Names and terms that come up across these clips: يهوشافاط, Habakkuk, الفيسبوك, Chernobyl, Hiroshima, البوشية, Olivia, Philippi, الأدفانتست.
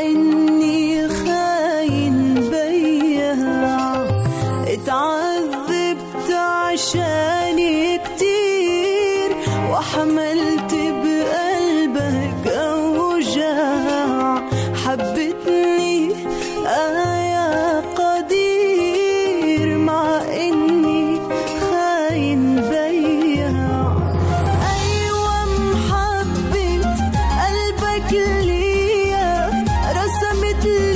إني خاين بيا. اتعذبت عشان كتير وحملت بقلبك أوجاع، حبتني يا قدير مع إني خاين بيا. أيوة محبت قلبك ليا، رسمت لي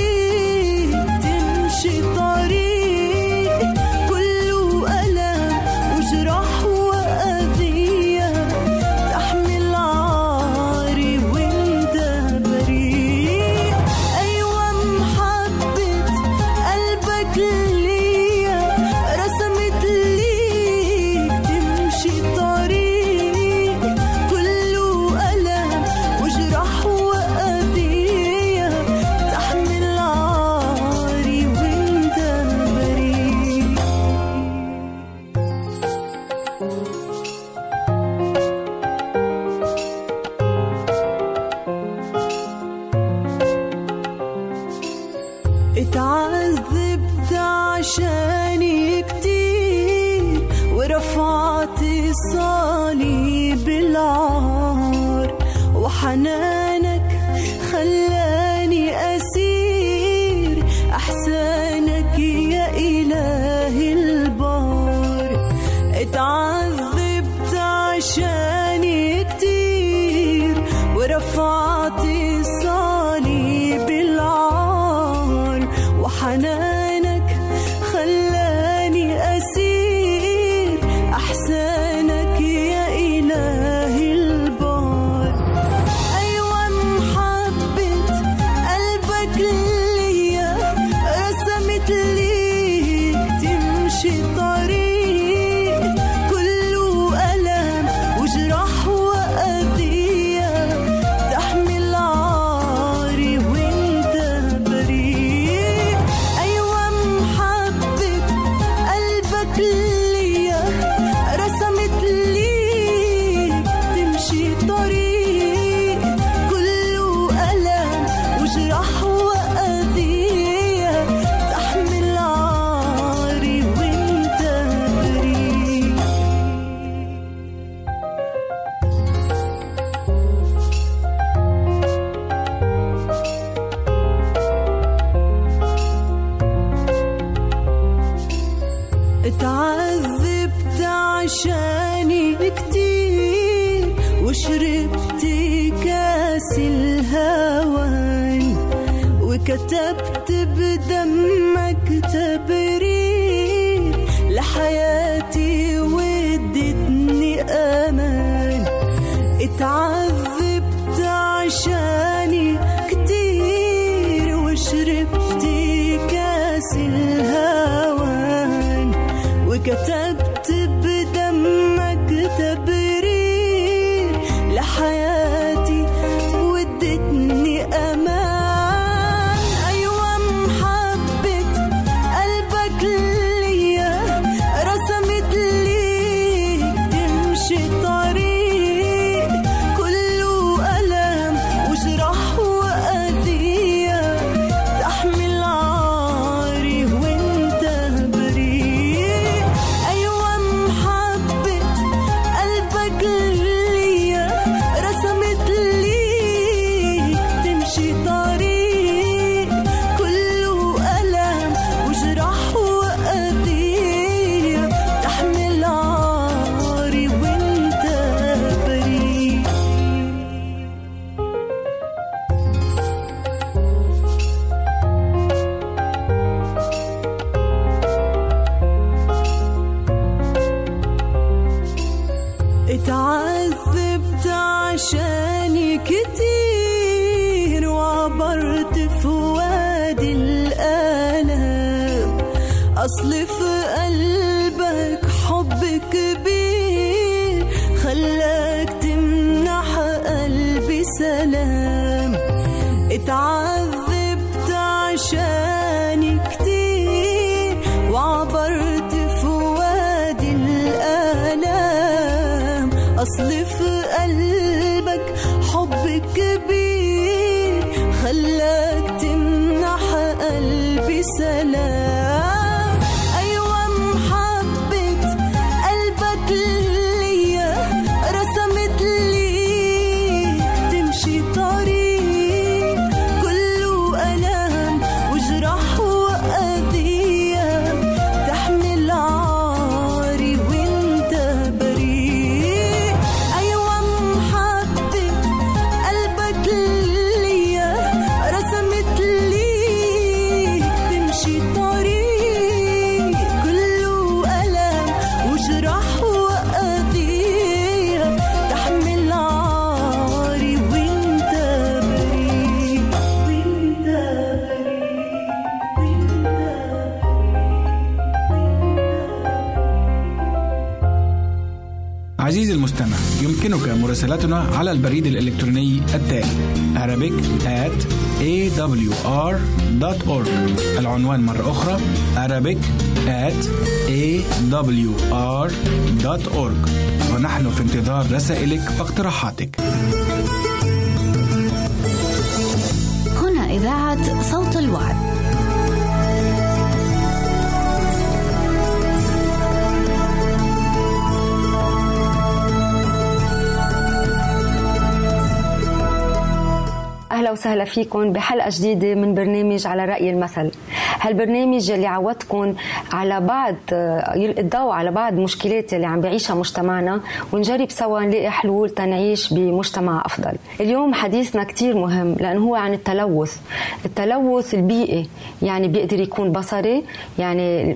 تمشي طريق كله ألم وجرح وأذية، تحمل عاري وانت بريء. اتعذبت عشاني كتير ورفعت صليب العار، وحنانك خلاني أسير، أحسانك يا إله البار. اتعذبت عشاني كتير ورفعت صليب العار، حنانك خلاني أسير، أحسانك يا إله البار. أيوة محبت قلبك ليا، رسمت لي تمشي طريق كله ألم وجرح وأذية، تحمل عاري وانت بريء. أيوة محبت قلبك ليا، رسمت لي تمشي طريق كله ألم وجرح وأذية، تحمل عاري وانت بريء. اتعذبت عشاني كتير وشربت كاس الهوان، وكتبت بدمك تبرير لحياتي وادتني امان. اتعذبت عشاني كتير وشربت كاس الهوان، وكتبت بدمك تبرير لحياتي وادتني امان. ايوه محبت قلبك ليا، رسمت لي تمشي طريق كله الم وجرح أصل في قلبك حب كبير خلاك تمنح قلبي سلام. اتعذبت عشاني كتير وعبرت في وادي الآلام. أصل في قلبك حب كبير خلاك تمنح قلبي سلام. عزيزي المستمع، يمكنك مراسلتنا على البريد الإلكتروني التالي arabic@awr.org. العنوان مرة أخرى arabic@awr.org. ونحن في انتظار رسائلك واقتراحاتك. هنا إذاعة صوت الوعد. أهلا وسهلا فيكم بحلقة جديدة من برنامج على رأي المثل. هالبرنامج اللي عودتكم على بعض، يلقي الضوء على بعض مشكلات اللي عم بعيشها مجتمعنا، ونجرب سوا نلاقي حلول تنعيش بمجتمع أفضل. اليوم حديثنا كتير مهم لأنه هو عن التلوث البيئي. يعني بيقدر يكون بصري، يعني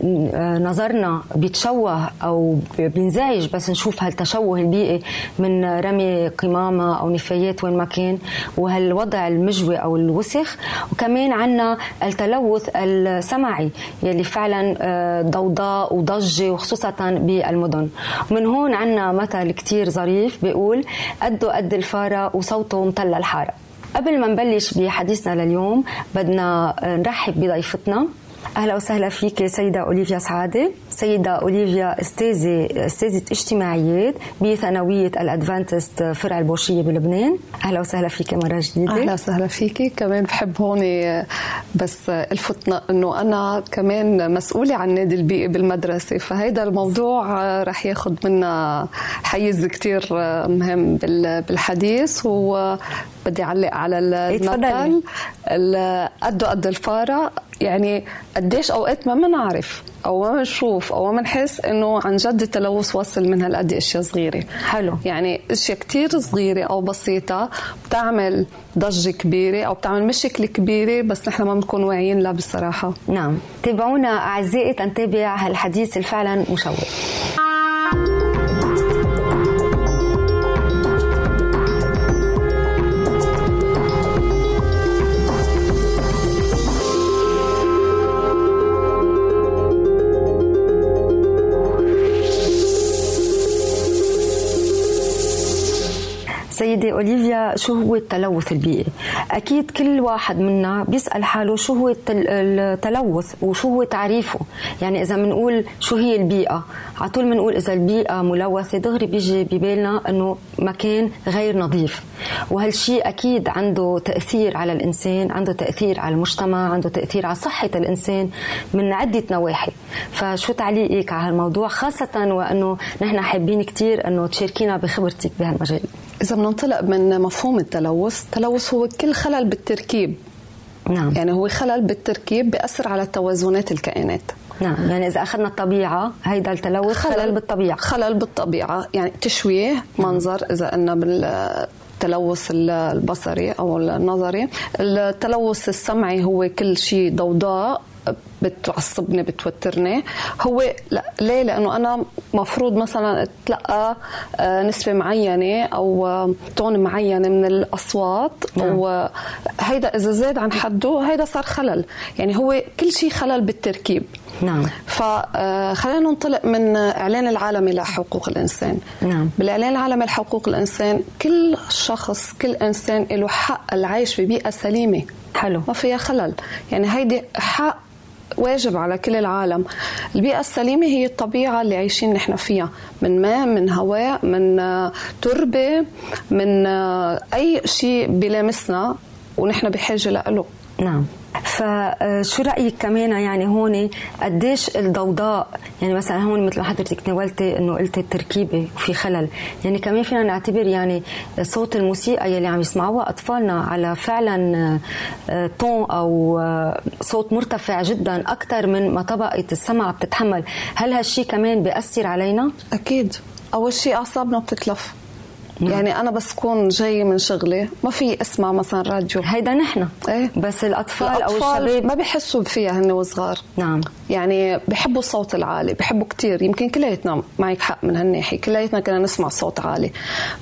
نظرنا بيتشوه أو بينزعج بس نشوف هالتشوه البيئي من رمي قمامة أو نفايات وين ما كان، وهالوضع المجوي أو الوسخ. وكمان عنا التلوث السمعي يلي فعلا ضوضاء وضجة، وخصوصا بالمدن. ومن هون عنا مثل كتير ظريف بيقول قده قد الفارة وصوته مطلع الحارة. قبل ما نبلش بحديثنا لليوم بدنا نرحب بضيفتنا. أهلا وسهلا فيك سيدة أوليفيا سعادة. سيدة أوليفيا استاذة اجتماعيات بثانوية الأدفانتست فرع البوشية بلبنان. أهلا وسهلا فيك مرة جديدة. أهلا وسهلا فيك. كمان بحب هوني بس الفتنا أنه أنا كمان مسؤولة عن نادي البيئي بالمدرسة، فهيدا الموضوع رح ياخد منا حيز كتير مهم بالحديث. وبدي أعلق على المثل قد قد الفارة، يعني قديش أوقات ما منعرف أو ما منشوف أو ما منحس إنه عن جد التلوث وصل من هالقد أشياء صغيرة. حلو، يعني أشياء كتير صغيرة أو بسيطة بتعمل ضجة كبيرة أو بتعمل مشكلة كبيرة، بس نحن ما بنكون واعيين لها بصراحة. نعم، تابعونا أعزائي تنتابع هالحديث الفعلا مشوق. سيدة أوليفيا، شو هو التلوث البيئي؟ أكيد كل واحد منا بيسأل حاله شو هو التلوث وشو هو تعريفه. يعني إذا منقول شو هي البيئة، على طول منقول إذا البيئة ملوثة دغري بيجي ببالنا أنه مكان غير نظيف. وهالشيء أكيد عنده تأثير على الإنسان، عنده تأثير على المجتمع، عنده تأثير على صحة الإنسان من عدة نواحي. فشو تعليقك على هالموضوع، خاصة وأنه نحن حابين كتير أنه تشاركينا بخبرتك بهالمجال؟ إذا بننطلق من مفهوم التلوث، التلوث هو كل خلل بالتركيب. نعم، يعني هو خلل بالتركيب بأثر على توازنات الكائنات. نعم، يعني إذا أخذنا الطبيعة هيدا التلوث خلل بالطبيعة. خلل بالطبيعة يعني تشويه منظر، إذا أننا التلوث البصري أو النظري. التلوث السمعي هو كل شيء ضوضاء بتعصبني بتوترني. هو لا ليه؟ لأنه أنا مفروض مثلا أتلقى نسبة معينة أو طون معينة من الأصوات، وهيدا إذا زاد عن حده هيدا صار خلل. يعني هو كل شيء خلل بالتركيب. نعم. فخلينا ننطلق من إعلان العالمي لحقوق الإنسان. نعم. بالإعلان العالمي لحقوق الإنسان كل شخص كل إنسان له حق العيش ببيئة سليمة. حلو. ما فيها خلل. يعني هيدي حق واجب على كل العالم. البيئة السليمة هي الطبيعة اللي عايشين نحن فيها، من ماء، من هواء، من تربة، من أي شيء بلامسنا ونحن بحاجة له. نعم. فشو رأيك كمان يعني هون قديش الضوضاء؟ يعني مثلا هون مثل ما حضرتك ناولتي انه قلتي التركيبة في خلل، يعني كمان فينا نعتبر يعني صوت الموسيقى يلي عم يسمعوها أطفالنا على فعلا طون أو صوت مرتفع جدا أكتر من ما طبقة السمع بتتحمل. هل هالشي كمان بيأثر علينا؟ أكيد. أول شيء أعصابنا بتتلف. يعني أنا بس كون جاي من شغلي ما في أسمع مثلا راديو، هيدا نحن إيه؟ بس الأطفال أو الشباب ما بيحسوا فيها هن وصغار. نعم. يعني بيحبوا الصوت العالي، بيحبوا كتير. يمكن كليتنا معك حق من هالناحية، كليتنا كنا نسمع صوت عالي،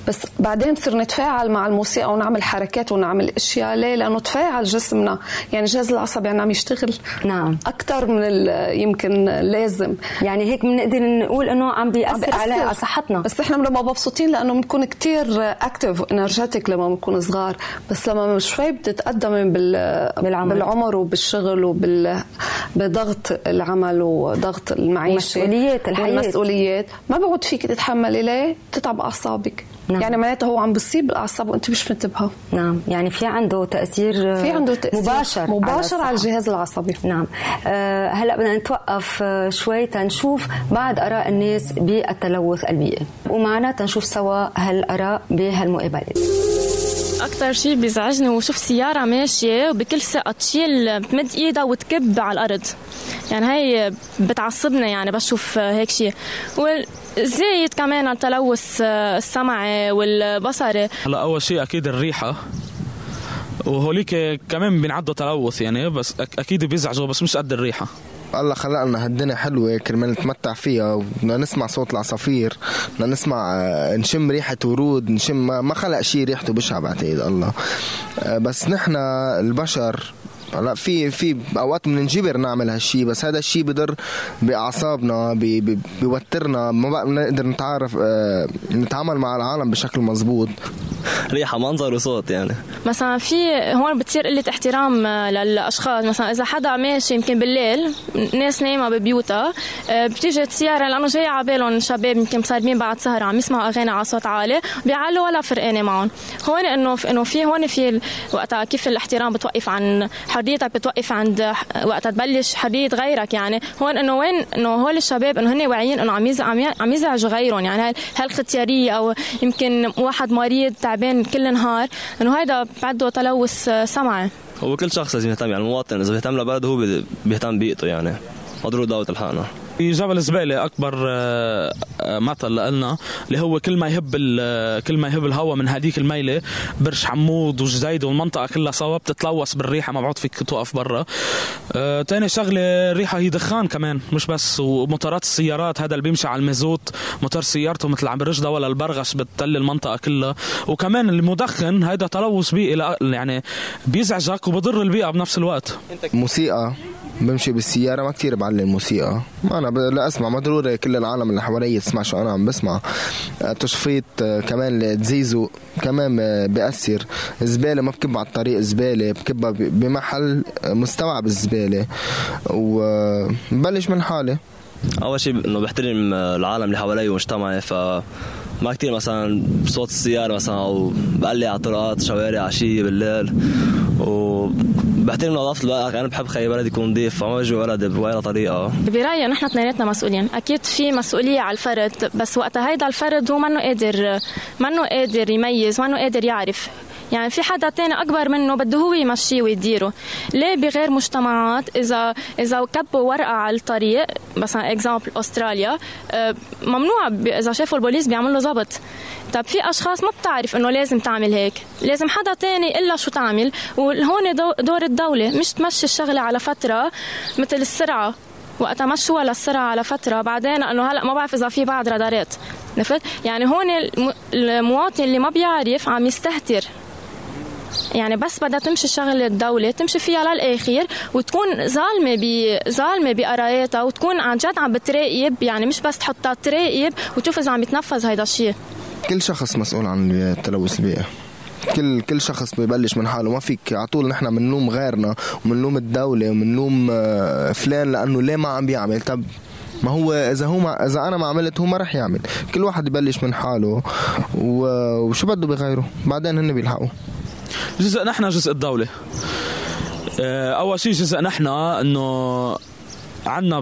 بس بعدين بصير نتفاعل مع الموسيقى ونعمل حركات ونعمل أشياء. ليه؟ لأنه تفاعل جسمنا، يعني الجهاز العصبي يعني عم يشتغل. نعم. أكتر من يمكن لازم، يعني هيك بنقدر نقول إنه عم بيأثر على صحتنا. بس إحنا لما مبسوطين لأنه بنكون كتير اكتيف انرجيتك لما بنكون صغار، بس لما شوي بتتقدمي بالعمر وبالشغل وبضغط العمل وضغط المعيشه والمسؤوليات ما بقعد فيك تتحملي. ليه؟ بتتعب اعصابك. نعم. يعني معناته هو عم بيصيب الاعصاب وانت مش منتبهه. نعم. يعني في عنده تاثير مباشر على الجهاز العصبي. نعم. هلا بدنا نتوقف شوي تنشوف بعض اراء الناس بالتلوث البيئي، ومعنا تنشوف سوا هالآراء بهالمقابلة. أكتر شيء بيزعجني وشوف سيارة ماشية وبكل ثقة تشيل بتمد إيدها وتكب على الأرض، يعني هاي بتعصبني. يعني بشوف هيك شيء. وزايد كمان التلوث السمعي والبصري. هلا أول شيء أكيد الريحة، وهوليك كمان بينعدوا تلوث يعني، بس أكيد بيزعجوا بس مش قد الريحة. الله خلق لنا هالدنيا حلوة كرمال نتمتع فيها، بدنا نسمع صوت العصافير، بدنا نسمع نشم ريحة ورود، نشم ما خلق شيء ريحته بشعة بعتقد الله. بس نحن البشر هلا في اوقات بنجبر نعمل هالشيء، بس هذا الشيء بضر باعصابنا، بيوترنا، ما بقى بنقدر نتعامل مع العالم بشكل مزبوط. ريحه، منظر، وصوت. يعني مثلا في هون بتصير قله احترام للاشخاص. مثلا اذا حدا ماشي يمكن بالليل، ناس نايمه ببيوتها، بتيجي السياره لانه جاي على بالهم شباب يمكن صايمين بعد سهره عم يسمعوا اغاني على صوت عالي، بيعلوا ولا فرقانه معهم. هون انه في هون في وقتها كيف الاحترام بتوقف عن حريتك، بتوقف عند وقت تبلش حرية غيرك. يعني هون انه وين انه هول الشباب انه هن واعيين انه عم يزعجوا غيرهم، يعني هالختيارية او يمكن واحد مريض تعبان كل نهار، انه هيدا بعده تلوث سمعي. هو كل شخص لازم يهتم، يعني المواطن اذا بيهتم لبلده هو بيهتم بيئته، يعني مضرورة دولة تلحقنا. في جبل زبالة أكبر مثل لنا، اللي هو كل ما يهب الهواء من هديك الميلة، برش عمود وجزايد والمنطقة كلها سوا بتتلوث بالريحة، ما بعد فيك توقف برا. تاني شغلة الريحة هي دخان كمان، مش بس، ومطارات السيارات، هذا اللي بيمشي على المازوت، مطار سيارته مثل عم برشدة ولا البرغش بتتل المنطقة كلها. وكمان المدخن هيدا تلوث بيئي، يعني بيزعجك وبضر البيئة بنفس الوقت. موسيقى بمشي بالسيارة ما كتير بعلم موسيقى، أنا لا أسمع، ما ضروري كل العالم اللي حوالي تسمع شو أنا عم بسمع. تشفيط كمان لتزيزو كمان بيأثر. الزبالة ما بكب على الطريق، الزبالة بكبها بمحل مستوعب الزبالة، وبلش من حالي. أول شيء إنه بحترم العالم اللي حوالي ومجتمعي، فما كتير مثلا صوت السيارة مثلا، أو بقلي على طرقات شوارع عشية بالليل، وبحترم نظافة البلد. أنا بحب خلي بلدي يكون نظيف، فما بيجي ولد بغير طريقة. برأيي نحن اثنيناتنا مسؤولين، أكيد في مسؤولية على الفرد، بس وقت هيدا الفرد هو منه قادر يميز، منه قادر يعرف. يعني في حدا تاني اكبر منه بده هو يمشيه ويديره، ليه بغير مجتمعات اذا كبوا ورقه على الطريق مثلا اكزامبل استراليا ممنوع اذا شافوا البوليس بيعمل له ضبط. طب في اشخاص ما بتعرف انه لازم تعمل هيك، لازم حدا تاني الا شو تعمل، وهون دور الدوله مش تمشي الشغله على فتره مثل السرعه، وقتها مشوها للسرعه على فتره بعدين انه هلا ما بعرف اذا في بعد رادارات، نفت؟ يعني هون المواطن اللي ما بيعرف عم يستهتر. يعني بس بدها تمشي شغله الدوله تمشي فيها للاخير وتكون ظالمه بقراياتها، وتكون عن جد عم بتراقب، يعني مش بس تحطها تراقب وتشوف اذا عم يتنفذ هيدا الشيء. كل شخص مسؤول عن التلوث البيئي، كل شخص ببلش من حاله، ما فيك على طول نحن بنلوم غيرنا وبنلوم الدوله وبنلوم فلان لانه ليه ما عم بيعمل. طب ما هو اذا انا ما عملت هو ما رح يعمل، كل واحد يبلش من حاله وشو بده بغيره، بعدين هن بيلحقوا. جزء نحن جزء الدوله، اول شيء جزء نحن انه عنا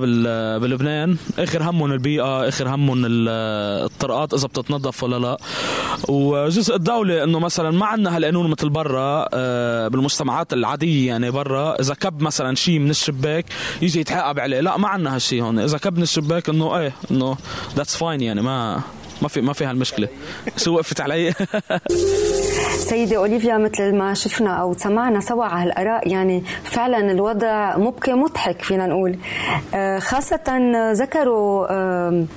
بلبنان اخر همهم البيئه، اخر همهم الطرقات اذا بتتنظف ولا لا، وجزء الدوله انه مثلا ما عندنا هالقانون مثل برا بالمجتمعات العاديه. يعني برا اذا كب مثلا شيء من الشباك يجي يتعاقب عليه، لا ما عندنا هالشيء هون، اذا كب من الشباك انه ايه انه ذاتس فاين، يعني ما في هالمشكله. شو وقفت علي؟ سيدة أوليفيا، مثل ما شفنا أو سمعنا سوا على الآراء، يعني فعلا الوضع مبكي مضحك فينا نقول، خاصة ذكروا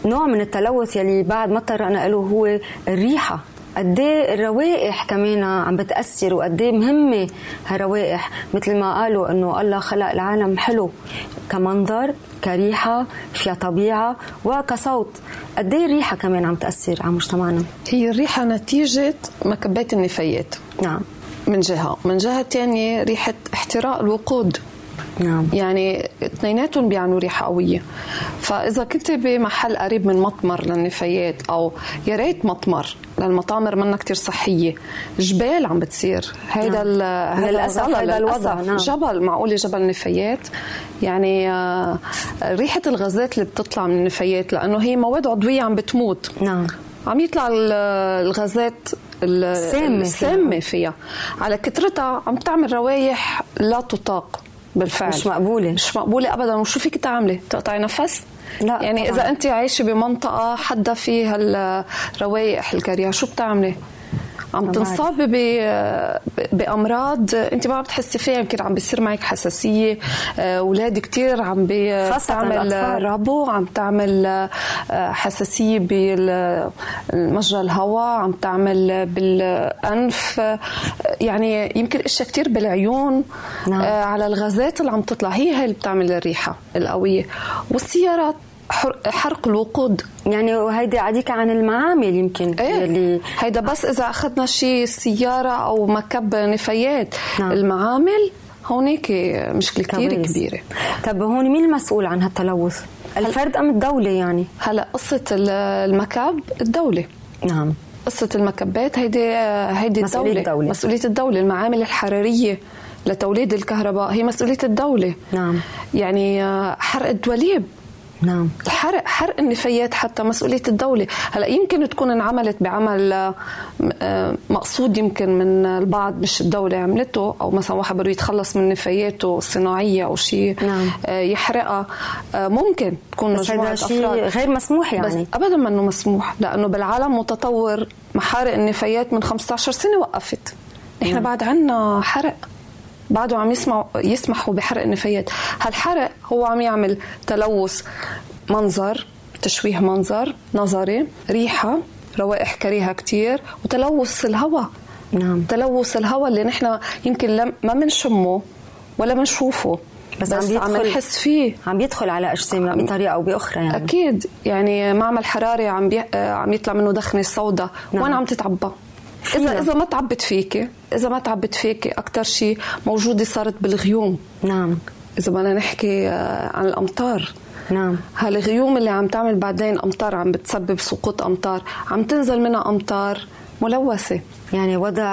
نوع من التلوث يلي بعد ما طرقنا له هو الريحة، قد ايه الروائح كمان عم بتاثر وقد ايه مهمه هالروائح، مثل ما قالوا انه الله خلق العالم حلو كمنظر كريحه فيها طبيعه وكصوت، قد ايه الريحه كمان عم تاثر على مجتمعنا. هي الريحه نتيجه مكبات النفايات، نعم، من جهه، من جهه ثانيه ريحه احتراق الوقود، نعم، يعني اثنيناتهم بيعنوا ريحه قويه. فاذا كنت بمحل قريب من مطمر للنفايات، او يا ريت مطمر، المطامر منا كتير صحيه، جبال عم بتصير هيدا، نعم، للاسف هيدا الوضع، نعم. جبل، معقوله جبل نفايات؟ يعني ريحه الغازات اللي بتطلع من النفايات، لانه هي مواد عضويه عم بتموت، نعم، عم يطلع الغازات السامه فيها، على كترتها عم تعمل روايح لا تطاق، بالفعل مش مقبولة أبدا. وشو فيك تعملي؟ تقطعي نفس؟ لا يعني طبعاً. إذا أنت عايشة بمنطقة حدا فيها الروائح الكريهة، شو بتعملي؟ عم تنصابي بأمراض أنت ما عم بتحسي فيها، يمكن عم بيصير معك حساسية، أولاد كتير عم بتعمل ربو، عم تعمل حساسية بالمجرى الهواء، عم تعمل بالأنف، يعني يمكن أشياء كتير بالعيون، نعم. على الغازات اللي عم تطلع هي اللي بتعمل الريحة القوية. والسيارات، حرق الوقود، يعني هيدا عديك عن المعامل يمكن، إيه؟ اللي هيدا بس إذا أخذنا شيء سيارة أو مكب نفايات، نعم. المعامل هونيك مشكلة كتير كبيرة. طب هون مين المسؤول عن هالتلوث؟ الفرد أم الدولة يعني؟ هلا قصة المكب الدولة، نعم، قصة المكبات هيدي الدولة، مسؤولية الدولة. المعامل الحرارية لتوليد الكهرباء هي مسؤولية الدولة، نعم. يعني حرق الدوليب، نعم، حرق النفايات حتى مسؤولية الدولة. هلا يمكن تكون انعملت بعمل مقصود يمكن من البعض، مش الدولة عملته، او مثلا واحد بده يتخلص من نفاياته الصناعية او شيء، نعم، يحرقها، ممكن تكون مجموعة افراد. غير مسموح يعني، بس ابدا ما انه مسموح، لانه بالعالم متطور محارق النفايات من 15 سنة وقفت، نحن بعد عنا حرق، بعده عم يسمحوا بحرق النفايات. هالحرق هو عم يعمل تلوث منظر، تشويه منظر نظري، ريحة، روائح كريهة كتير، وتلوث الهواء، نعم، تلوث الهواء اللي نحن يمكن ما منشمه ولا منشوفه، بس عم نحس فيه، عم يدخل على أجسامنا بطريقة أو بأخرى. يعني أكيد، يعني معمل حراري عم يطلع منه دخنة سوداء، نعم، وين عم تتعبى؟ إذا ما تعبت فيكي، أكتر شيء موجودة صارت بالغيوم، نعم، إذا بدنا نحكي عن الأمطار، نعم، هالغيوم اللي عم تعمل بعدين أمطار، عم بتسبب سقوط أمطار، عم تنزل منها أمطار ملوثة، يعني وضع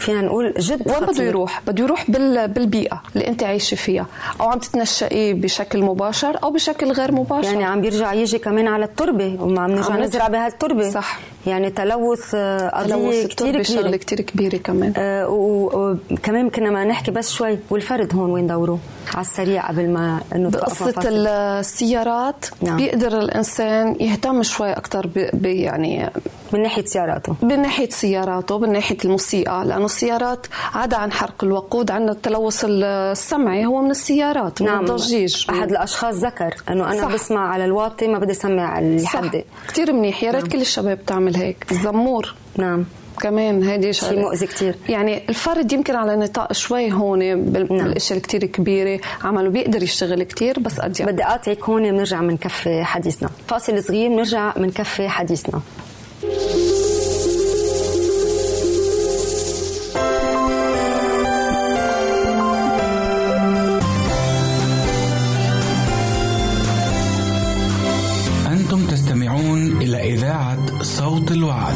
فينا نقول جد وين بده يروح؟ بده يروح بالبيئة اللي أنت عايشة فيها، أو عم تتنشئي بشكل مباشر أو بشكل غير مباشر، يعني عم بيرجع يجي كمان على التربة وعم نرجع نزرع بهالتربة. صح، يعني تلوث قضية كتير كبيرة، كتير كبيرة كمان. وكمان كنا ما نحكي بس شوي، والفرد هون وين دوره على السريع قبل ما إنه بقصة السيارات. نعم. بيقدر الإنسان يهتم شوي أكتر يعني من ناحية سياراته، من ناحية سياراته، من ناحية الموسيقى، لأنه السيارات عدا عن حرق الوقود عندنا التلوث السمعي هو من السيارات، من الضجيج. أحد الأشخاص ذكر أنه أنا بسمع على الواطي ما بدي سمع الحدة، كتير منيح. يا ريت كل الشباب تعمل هيك. الزمور نعم كمان هيدي شيء مؤذي كتير، يعني الفرد يمكن على نطاق شوي هون بالاشياء الكتير كبيرة عمله بيقدر يشتغل كتير، بس قد بدي أقاطعك هون. بنرجع من كفة حديثنا، فاصل صغير، بنرجع من كفة حديثنا. أنتم تستمعون إلى إذاعة صوت الوعد.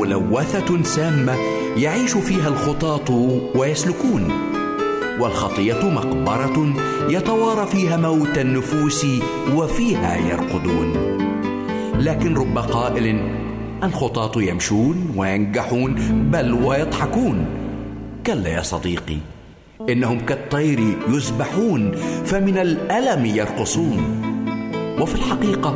ملوثة سامة يعيش فيها الخطاة ويسلكون، والخطية مقبرة يتوارى فيها موت النفوس وفيها يرقدون. لكن رب قائل: الخطاة يمشون وينجحون بل ويضحكون. كلا يا صديقي، إنهم كالطير يسبحون فمن الألم يرقصون. وفي الحقيقة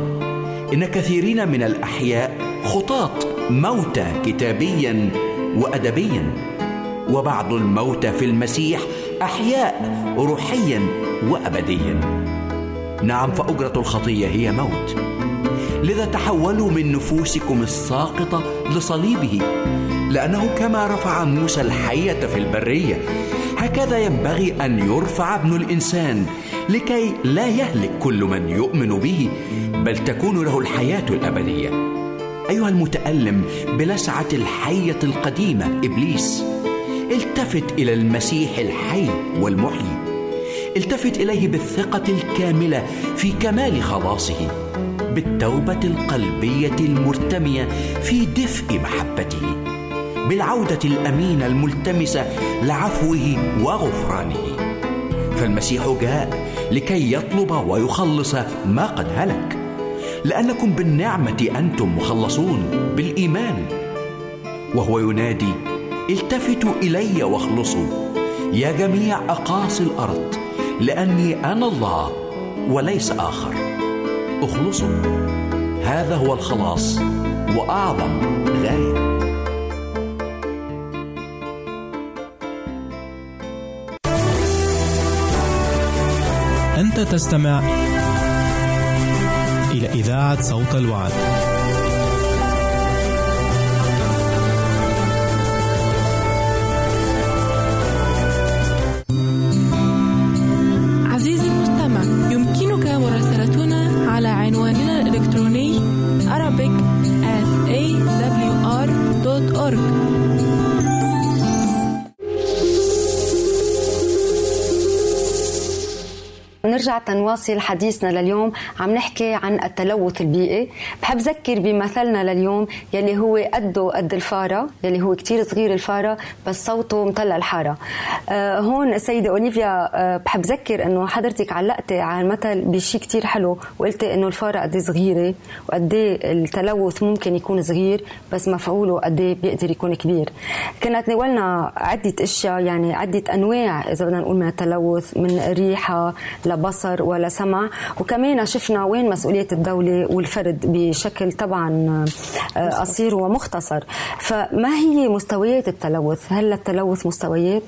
إن كثيرين من الأحياء خطاة موتى كتابيا وأدبيا، وبعض الموتى في المسيح أحياء روحيا وأبديا. نعم، فأجرة الخطية هي موت. لذا تحولوا من نفوسكم الساقطة لصليبه، لأنه كما رفع موسى الحية في البرية، هكذا ينبغي أن يرفع ابن الإنسان، لكي لا يهلك كل من يؤمن به، بل تكون له الحياة الأبدية. أيها المتألم بلسعة الحية القديمة إبليس، التفت إلى المسيح الحي والمحيي، التفت إليه بالثقة الكاملة في كمال خلاصه، بالتوبة القلبية المرتمية في دفء محبته، بالعودة الأمينة الملتمسة لعفوه وغفرانه. فالمسيح جاء لكي يطلب ويخلص ما قد هلك، لأنكم بالنعمة أنتم مخلصون بالإيمان. وهو ينادي: التفتوا إلي واخلصوا يا جميع أقاصي الأرض، لأني أنا الله وليس آخر. اخلصوا، هذا هو الخلاص وأعظم غاية. أنت تستمع إلى إذاعة صوت الوعد. عزيزي المستمع، يمكنك مراسلتنا على عنواننا الإلكتروني arabic@awr.org. نرجع تنواصل حديثنا لليوم، عم نحكي عن التلوث البيئي. بحب ذكر بمثلنا لليوم يلي هو قده قد الفارة، يلي هو كتير صغير الفارة بس صوته مطلع الحارة. هون سيدة أوليفيا، بحب ذكر أنه حضرتك علقتي على المثل بشي كتير حلو، وقلتي أنه الفارة قد صغيرة وقد التلوث ممكن يكون صغير بس مفعوله قد بيقدر يكون كبير. كنا تناولنا عدة أشياء، يعني عدة أنواع إذا بدنا نقول من التلوث، من ريحة بصر ولا سمع، وكمان شفنا وين مسؤولية الدولة والفرد بشكل طبعا قصير ومختصر. فما هي مستويات التلوث؟ هل التلوث مستويات؟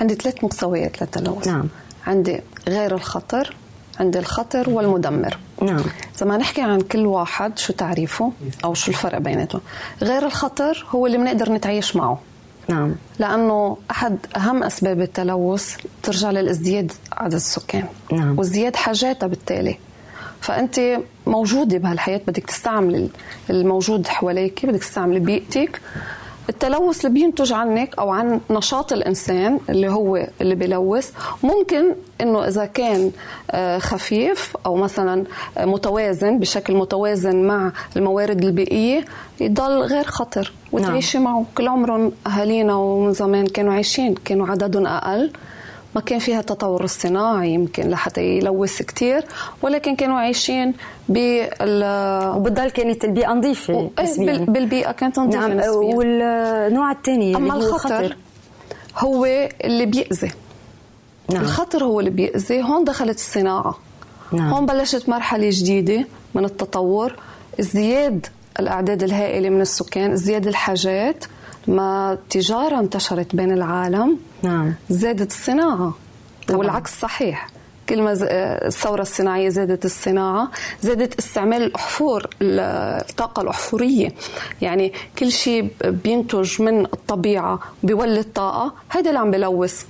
عندي 3 مستويات للتلوث. نعم. عندي غير الخطر، عندي الخطر والمدمر. نعم. زمان نحكي عن كل واحد شو تعريفه أو شو الفرق بيناتهم. غير الخطر هو اللي بنقدر نتعايش معه. نعم. لأنه أحد أهم أسباب التلوث ترجع للازدياد عدد السكان. نعم. وازدياد حاجاتها بالتالي، فأنت موجودة بهالحياة بدك تستعمل الموجود حواليك، بدك تستعمل بيئتك. التلوث اللي بينتج عنك أو عن نشاط الإنسان اللي هو اللي بيلوث، ممكن إنه إذا كان خفيف أو مثلا متوازن بشكل متوازن مع الموارد البيئية، يضل غير خطر وتعيشي معه. كل عمرهم أهالينا ومن زمان كانوا عايشين، كانوا عددهم أقل، ما كان فيها التطور الصناعي يمكن لحتى يلوث كتير، ولكن كانوا عايشين وبتضل كانت البيئة نظيفة، بالبيئة كانت نظيفة. نعم. والنوع الثاني أما الخطر هو اللي بيأذي. نعم. الخطر هو اللي بيأذي. هون دخلت الصناعة. نعم. هون بلشت مرحلة جديدة من التطور، ازدياد الأعداد الهائلة من السكان، ازدياد الحاجات، ما التجارة انتشرت بين العالم. نعم. زادت الصناعة. طبعا. والعكس صحيح، كل ما الثورة الصناعية زادت الصناعة، زادت استعمال الأحفور، الطاقة الأحفورية، يعني كل شيء بينتج من الطبيعة بيولد طاقة، هذا اللي عم بلوث.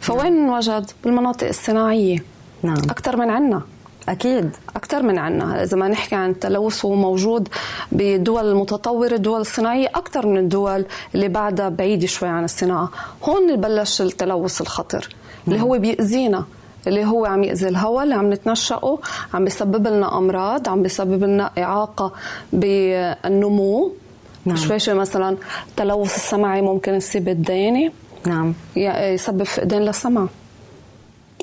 فوين نوجد؟ بالمناطق الصناعية. نعم. أكتر من عنا، أكيد أكتر من عنا. إذا ما نحكي عن التلوث هو موجود بدول متطورة، دول صناعية أكتر من الدول اللي بعدها بعيدة شوي عن الصناعة. هون بلش التلوث الخطر. اللي هو بيأذينا، اللي هو عم يأذي الهواء اللي عم نتنشأه، عم بيسبب لنا أمراض، عم بيسبب لنا إعاقة بالنمو، نعم. شوي شوي مثلا التلوث السمعي ممكن يصيب الديانة. نعم. يسبب فقدان للسمع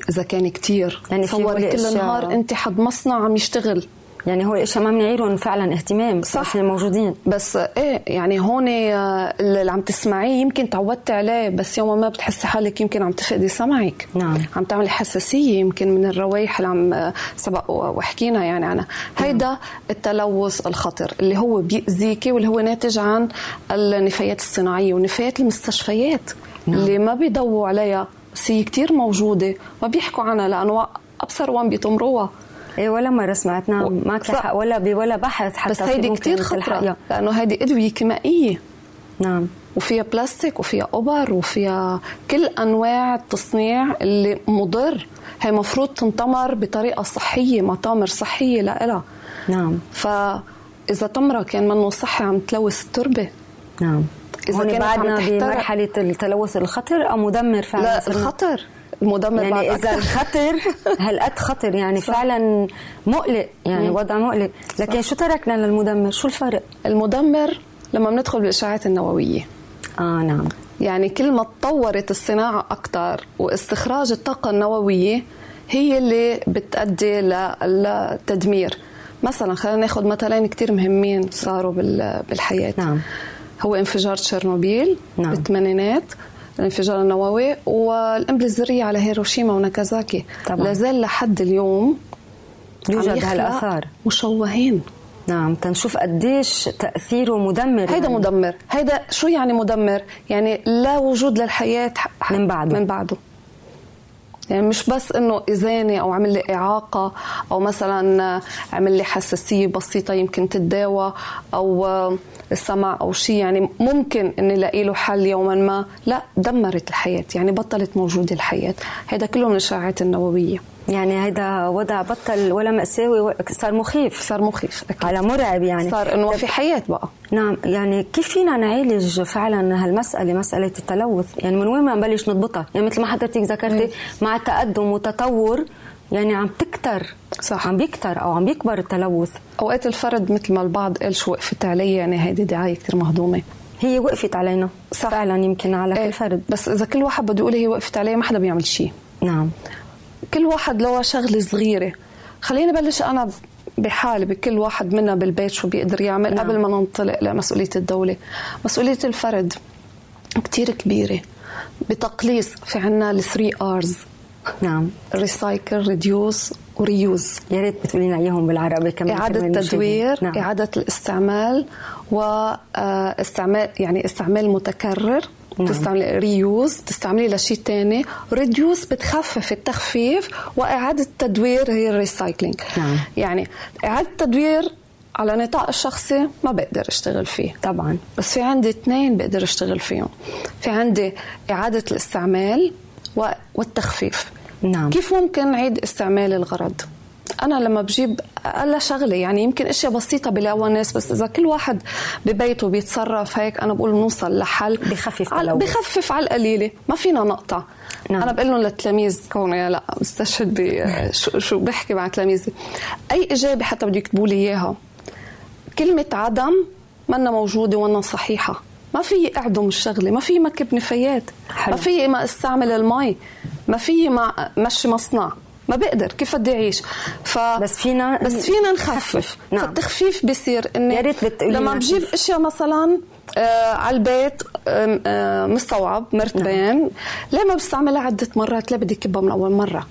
إذا كان كتير. يعني صوري كل النهار أنت حد مصنع عم يشتغل. يعني هو الاشياء ما منعيرهم فعلا اهتمام، بس موجودين. بس ايه يعني هون اللي عم تسمعيه يمكن تعودتي عليه، بس يوم ما بتحسي حالك يمكن عم تفقدي سمعك. نعم. عم تعملي حساسيه يمكن من الروائح اللي عم سبق وحكينا يعني عنها. هيدا التلوث الخطر اللي هو بيأذيكي، واللي هو ناتج عن النفايات الصناعيه ونفايات المستشفيات. نعم. اللي ما بيضووا عليها، بس هي كتير موجوده ما بيحكوا عنها لانه ابصر وين بيطمروها. اي ولا مره سمعتنا ماكس حق ولا بحث حتى. بس هيدي كتير خطره لانه هيدي ادويه كيميائيه. نعم. وفيها بلاستيك وفيها ابر وفيها كل انواع التصنيع اللي مضر. هي مفروض تنطمر بطريقه صحيه، مطامر صحيه لها. نعم. فاذا طمره كان منه صحي عم تلوث التربه. نعم. اذا كان بعدنا بمرحله التلوث الخطر او مدمر فعلا. لا الخطر مدمر يعني إذا الخطر هالقد خطر يعني صح. فعلا مقلق يعني وضع مقلق. لكن شو تركنا للمدمر؟ شو الفرق؟ المدمر لما بندخل بالإشعاعات النووية. نعم. يعني كل ما تطورت الصناعة أكتر واستخراج الطاقة النووية هي اللي بتؤدي للتدمير. مثلا خلينا ناخد مثلين كتير مهمين صاروا بالحياة. نعم. هو انفجار تشيرنوبيل. نعم. بالثمانينات الانفجار النووي، والقنبلة الذرية على هيروشيما وناكازاكي. لازال لحد اليوم يوجد هالآثار مشوهين. نعم. تنشوف قديش تأثيره مدمر. هيدا يعني. مدمر. هيدا شو يعني مدمر؟ يعني لا وجود للحياة من بعده. يعني مش بس انه اذاني او عمل لي اعاقه او مثلا عمل لي حساسيه بسيطه يمكن تتداوى او السمع او شيء يعني ممكن اني الاقي له حل يوما ما، لا دمرت الحياه يعني بطلت موجوده الحياه. هذا كله من الاشعاعات النوويه. يعني هذا وضع بطل ولا مأساوي، صار مخيف. صار مخيف أكيد. على مرعب يعني. صار إنه في حياة بقى. نعم. يعني كيف فينا نعالج فعلا هالمسألة، مسألة التلوث؟ يعني من وين ما نبلش نضبطها؟ يعني مثل ما حضرتك ذكرتي مع التقدم والتطور يعني عم تكتر. صح. عم بيكتر أو عم بيكبر التلوث. أوقات الفرد مثل ما البعض قال شو وقفت علي، يعني هيدي دعاية كتير مهضومة. هي وقفت علينا. صح. فعلا يمكن على كل فرد. بس إذا كل واحد بده يقول هي وقفت علي ما حدا بيعمل شيء. نعم. كل واحد له شغله صغيره. خليني بلش انا بحالي بكل واحد منا بالبيت شو بيقدر يعمل. نعم. قبل ما ننطلق لمسؤوليه الدوله، مسؤوليه الفرد كتير كبيره بتقليص. في عنا الثري ارز. نعم. ريسايكل، ريديوس، وريوز. يا ريت بتقولينا اياهم بالعربي كمان. اعاده تدوير. نعم. اعاده الاستعمال واستعمال يعني استعمال متكرر. نعم. تستعملي ريوز، تستعملي لشيء تاني. ريديوس بتخفف التخفيف، وإعادة التدوير هي الريسايكلينج. نعم. يعني إعادة التدوير على نطاق الشخصي ما بقدر اشتغل فيه طبعا، بس في عندي 2 بقدر اشتغل فيهم. في عندي إعادة الاستعمال والتخفيف. نعم. كيف ممكن نعيد استعمال الغرض؟ أنا لما بجيب أقل شغلة يعني يمكن أشياء بسيطة بلاقوها الناس، بس إذا كل واحد ببيته بيتصرف هيك أنا بقول نوصل لحل بخفف على القليلة. ما فينا نقطع. نعم. أنا بقول لهم للتلاميذ كوني لا مستشهد شو بحكي مع تلاميذي، أي إجابة حتى بدي يكتبوا لي إياها كلمة عدم منا موجودة وانا صحيحة. ما في أعدم الشغلة، ما في ما كب نفايات، ما في ما استعمل المي، ما في ما مشي مصنع، ما بقدر كيف بدي اعيش. بس فينا نخفف. نعم. فالتخفيف بيصير اني لما بجيب اشياء مثلا على البيت مستوعب مرتبين. نعم. ليه ما بستعملها عده مرات؟ ليه بدي كبها من اول مره؟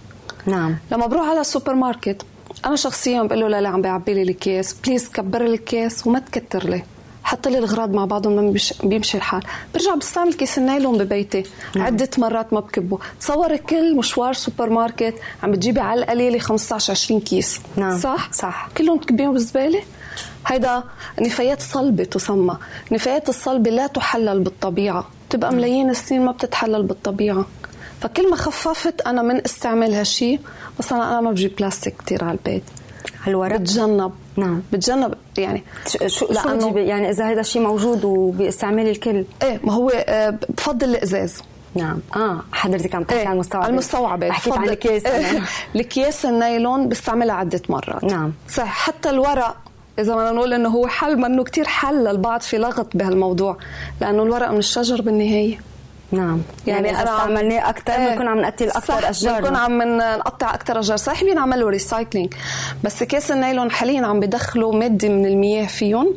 نعم. لما بروح على السوبر ماركت انا شخصيا بقول له لا عم بيعبي لي الكيس، بليز كبر لي الكيس وما تكتر لي، حط لي الغراض مع بعضهم لما بيمشي الحال. برجع بستعمل كيس النايلون ببيتي. نعم. عدة مرات ما بكبه. تصوري كل مشوار سوبر ماركت عم بتجيبي على القليلة 15-20 كيس. نعم. صح كلهم بتكبيهم بالزبالة. هيدا نفايات صلبة تسمى. نفايات الصلبة لا تحلل بالطبيعة، تبقى ملايين السنين ما بتتحلل بالطبيعة. فكل ما خففت أنا من استعمال هالشي، مثلا أنا ما بجيب بلاستيك كتير على البيت، الورق بتجنب. نعم. بتجنب يعني شو يعني اذا هذا الشيء موجود وباستعمال الكل. ايه ما هو بفضل الازاز. نعم. حضرتك عم تحكي عن المستوعبات. حكيت عن الكيس. الكياس النايلون بستعملها عده مرات. نعم. صح. حتى الورق إذا ما نقول إنه هو حل، منه كتير حل البعض في لغط بهالموضوع، لأنه الورقة من الشجر بالنهاية. نعم، يعني أنا عملناه أكتر، بنكون عم نقتل أكتر أشجار، بنكون عم نقطع أكتر أشجار. صحيح بينعملوا ريسايكلينج، بس كاس النايلون حاليا عم بدخلوا مادة من المياه فيهم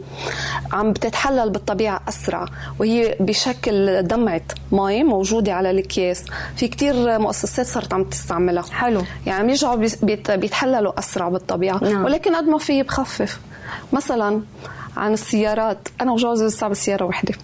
عم بتتحلل بالطبيعة أسرع، وهي بشكل دمعة ماء موجودة على الأكياس. في كتير مؤسسات صارت عم تستعملها. حلو، يعني عم يرجعوا بيتحللوا أسرع بالطبيعة. نعم. ولكن قد ما فيه بخفف. مثلا عن السيارات، أنا وجوزي بنستعمل سيارة واحدة.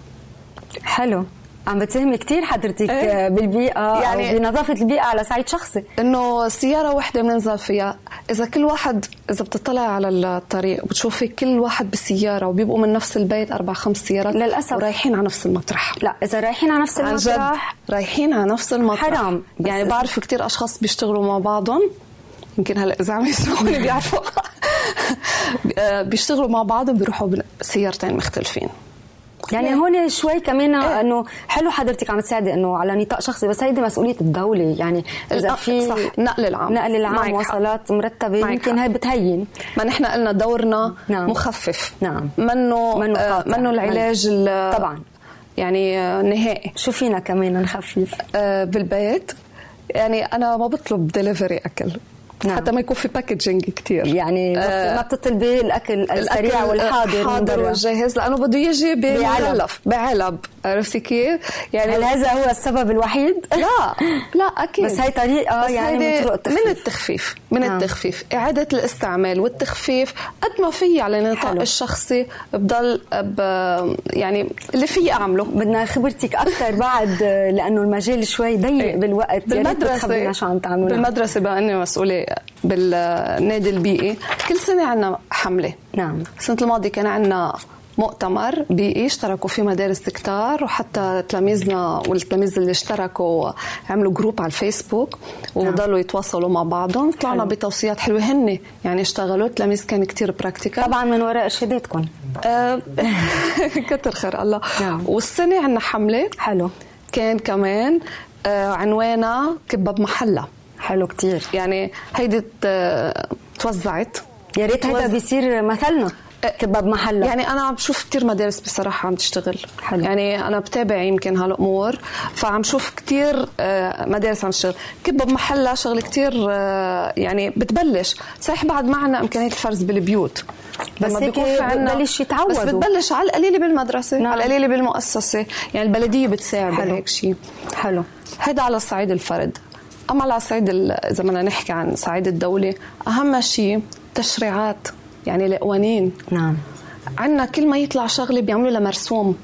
حلو، عم بتساهمي كتير حضرتك بالبيئة، يعني بنظافة البيئة على صعيد شخصي، إنه سيارة واحدة بننزل فيها. إذا كل واحد، إذا بتطلع على الطريق بتشوفي كل واحد بسيارة، وبيبقوا من نفس البيت 4-5 سيارات للأسف، ورايحين على نفس المطرح. لا، إذا رايحين على نفس المطرح، رايحين على نفس المطرح حرام. يعني بعرف كتير أشخاص بيشتغلوا مع بعضهم، يمكن هلا إذا عم يسمعوني بيعرفوا بيشتغلوا مع بعضهم، بيروحوا بسيارتين مختلفين. يعني هون شوي كمان انه حلو حضرتك عم تساعدي انه على نطاق شخصي، بس هيدي مسؤوليه الدوله. يعني اذا في نقل العام وصلات مرتبه، يمكن هي بتهين. ما نحن قلنا دورنا مخفف. نعم، منه العلاج طبعا يعني نهائي. شو فينا كمان نخفف بالبيت؟ يعني انا ما بطلب دليفري اكل. نعم. حتى ما يكون في باكجينج كتير، يعني ما بتطلبي الأكل السريع والحاضر والجاهز، لأنه بده يجي بعلب. عرفتي كيف؟ يعني هل هذا هو السبب الوحيد؟ لا أكيد، بس هاي طريقة، بس يعني من التخفيف، إعادة الاستعمال والتخفيف قد ما في على النطاق الشخصي. بضل يعني اللي فيه أعمله. بدنا خبرتك أكتر بعد، لأنه المجال شوي ضيق بالوقت. بالمدرسة بقى أني مسؤولة بالنادي البيئي، كل سنة عنا حملة. نعم، السنة الماضية كان عنا مؤتمر بيئي اشتركوا فيه مدارس كتار، وحتى تلاميذنا والتلاميذ اللي اشتركوا عملوا جروب على الفيسبوك وضلوا يتواصلوا مع بعضهم. طلعنا بتوصيات حلوة، هن يعني اشتغلوا التلاميذ، كان كتير براكتيكال طبعا من وراء إرشاداتكم. كتر خير الله. نعم. والسنة عنا حملة حلو، كان كمان عنوانها كبة بمحلة. حلو كتير، يعني هيدي توزعت. يا ريت هيدا بيصير مثلنا، كباب محلة. يعني أنا بشوف كتير مدارس بصراحة عم تشتغل. حلو. يعني أنا بتابع يمكن هالأمور، فعم شوف كتير مدارس عم تشتغل كباب محلة. شغل كتير يعني بتبلش. صحيح بعد ما عنا إمكانية الفرز بالبيوت، بس ببلش يتعودوا، بس بتبلش على القليلة بالمدرسة. نعم. على القليلة بالمؤسسة، يعني البلدية بتساعد بهيك شيء. حلو، هيدا على الصعيد الفرد. أما على صعيد إذا بدنا نحكي عن صعيد الدولة، أهم شيء تشريعات، يعني القوانين. نعم، عندنا كل ما يطلع شغله بيعملوا لها مرسوم.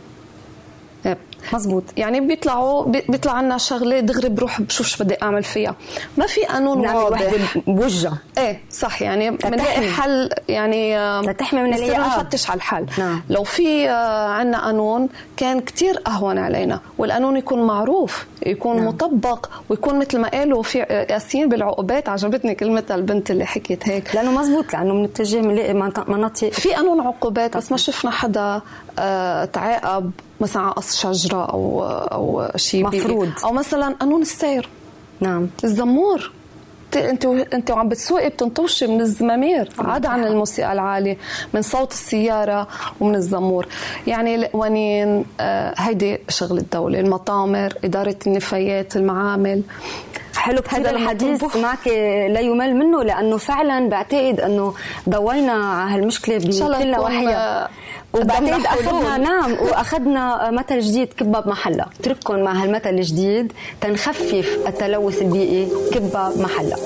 مزبوط، يعني بيطلع عنا شغله دغري بروح بشوف شو بدي اعمل فيها. ما في قانون واضح بوجه. ايه صح، يعني بنلاقي حل، يعني لتحمي من اللي نفتش على الحل. نعم. لو في عنا قانون كان كتير اهون علينا، والقانون يكون معروف، يكون مطبق، ويكون مثل ما قالوا في ياسين بالعقوبات. عجبتني كلمه البنت اللي حكيت هيك، لانه مزبوط، لانه بنتجه بنلاقي مناطق في قانون عقوبات، بس ما شفنا حدا تعاقب مثلا على قص شجرة أو شيء مفروض، أو مثلا قانون السير. نعم، الزمور، أنت وعم بتسوقي بتنطوشي من الزمامير، عاد عن الموسيقى العالية، من صوت السيارة ومن الزمور. يعني القوانين هيدي شغل الدولة. المطامر، إدارة النفايات، المعامل. حلو كتير الحديث معك لا يمل منه، لأنه فعلا بعتقد أنه ضوينا على هالمشكلة بكل وحية، وبعتقد أخذنا وأخذنا مثل جديد، كبة بمحلة. اترككم مع هالمثل الجديد تنخفف التلوث البيئي، كبة بمحلة.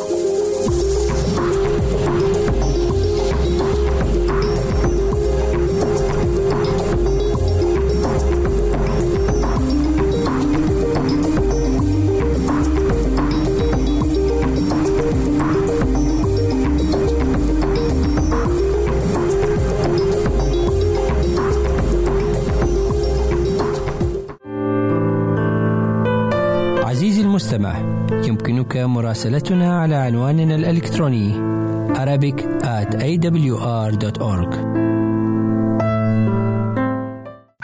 يمكنك مراسلتنا على عنواننا الإلكتروني arabic@awr.org.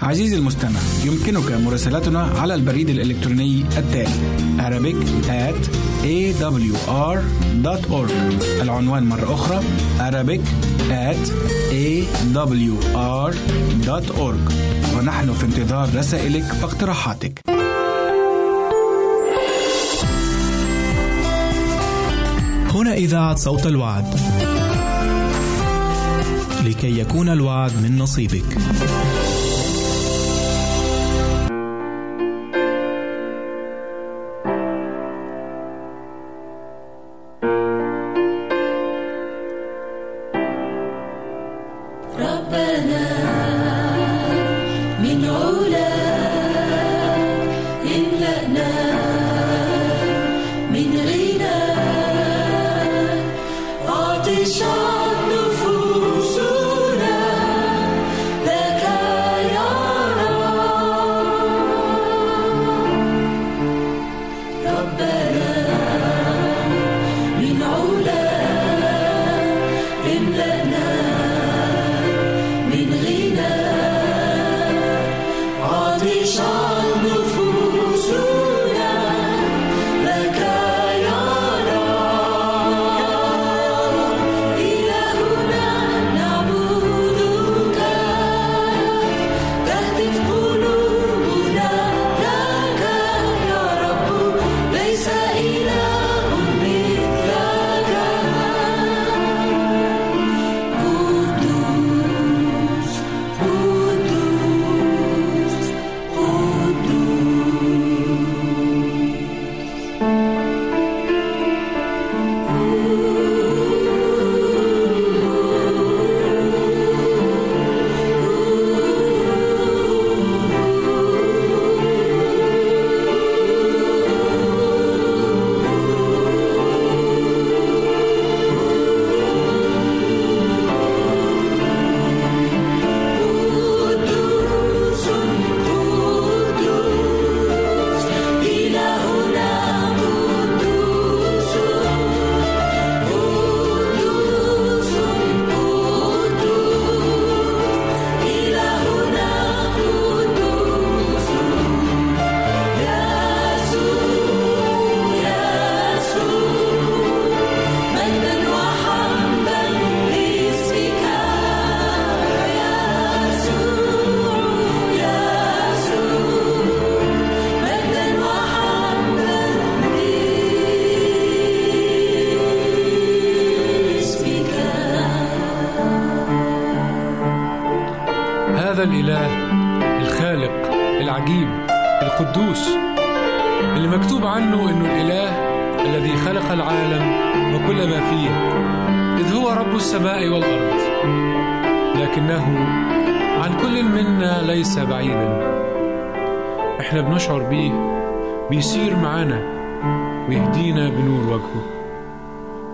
عزيزي المستمع، يمكنك مراسلتنا على البريد الإلكتروني التالي arabic@awr.org. العنوان مرة أخرى arabic@awr.org. ونحن في انتظار رسائلك واقتراحاتك. هنا إذاعة صوت الوعد، لكي يكون الوعد من نصيبك.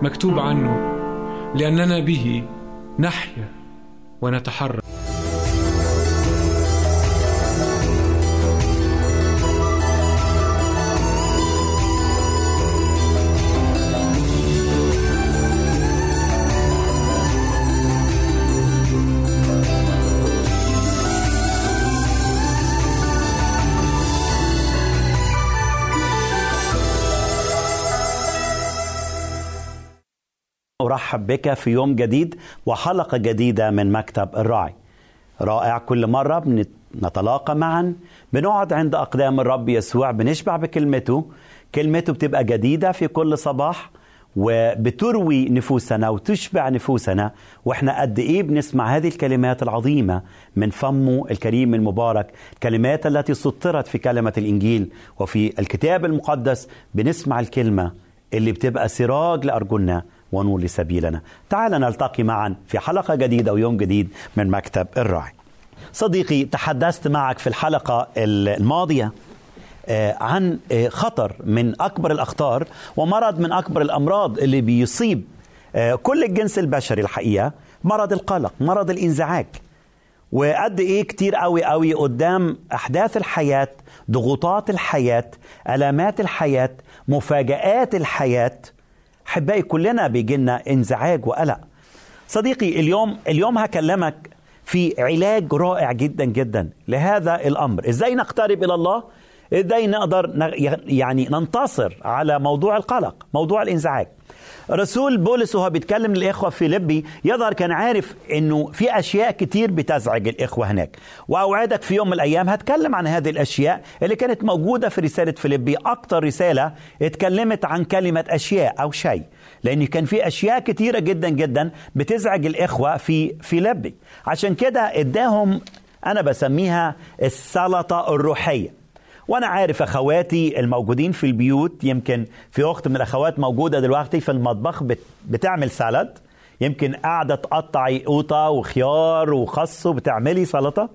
مكتوب عنه لأننا به نحيا ونتحرك. أرحب بك في يوم جديد وحلقة جديدة من مكتب الراعي. رائع، كل مرة بنتلاقى معا، بنقعد عند أقدام الرب يسوع، بنشبع بكلمته. كلمته بتبقى جديدة في كل صباح وبتروي نفوسنا وتشبع نفوسنا، وإحنا قد إيه بنسمع هذه الكلمات العظيمة من فمه الكريم المبارك، الكلمات التي سطرت في كلمة الإنجيل وفي الكتاب المقدس. بنسمع الكلمة اللي بتبقى سراج لأرجلنا ونور لسبيلنا. تعال نلتقي معا في حلقة جديدة ويوم جديد من مكتب الراعي. صديقي، تحدثت معك في الحلقة الماضية عن خطر من أكبر الأخطار ومرض من أكبر الأمراض اللي بيصيب كل الجنس البشري الحقيقة، مرض القلق، مرض الانزعاج. وقد إيه كتير قوي قدام أحداث الحياة، ضغوطات الحياة، ألامات الحياة، مفاجآت الحياة. أحبائي، كلنا بيجينا انزعاج وقلق. صديقي، اليوم هكلمك في علاج رائع جدا جدا لهذا الأمر. إزاي نقترب إلى الله؟ إزاي نقدر يعني ننتصر على موضوع القلق، موضوع الانزعاج؟ رسول بولس وهو بيتكلم للإخوة في فيلبي يظهر كان عارف إنه في أشياء كتير بتزعج الإخوة هناك، وأوعدك في يوم من الأيام هتكلم عن هذه الأشياء اللي كانت موجودة في رسالة فيلبي. أكتر رسالة اتكلمت عن كلمة أشياء أو شيء، لأن كان في أشياء كتيرة جدا جدا بتزعج الإخوة في فيلبي. عشان كده إداهم أنا بسميها السلطة الروحية. وأنا عارف أخواتي الموجودين في البيوت، يمكن في أخت من الأخوات موجودة دلوقتي في المطبخ بتعمل سلطة، يمكن قاعدة تقطعي قوطة وخيار وخس وبتعملي سلطة.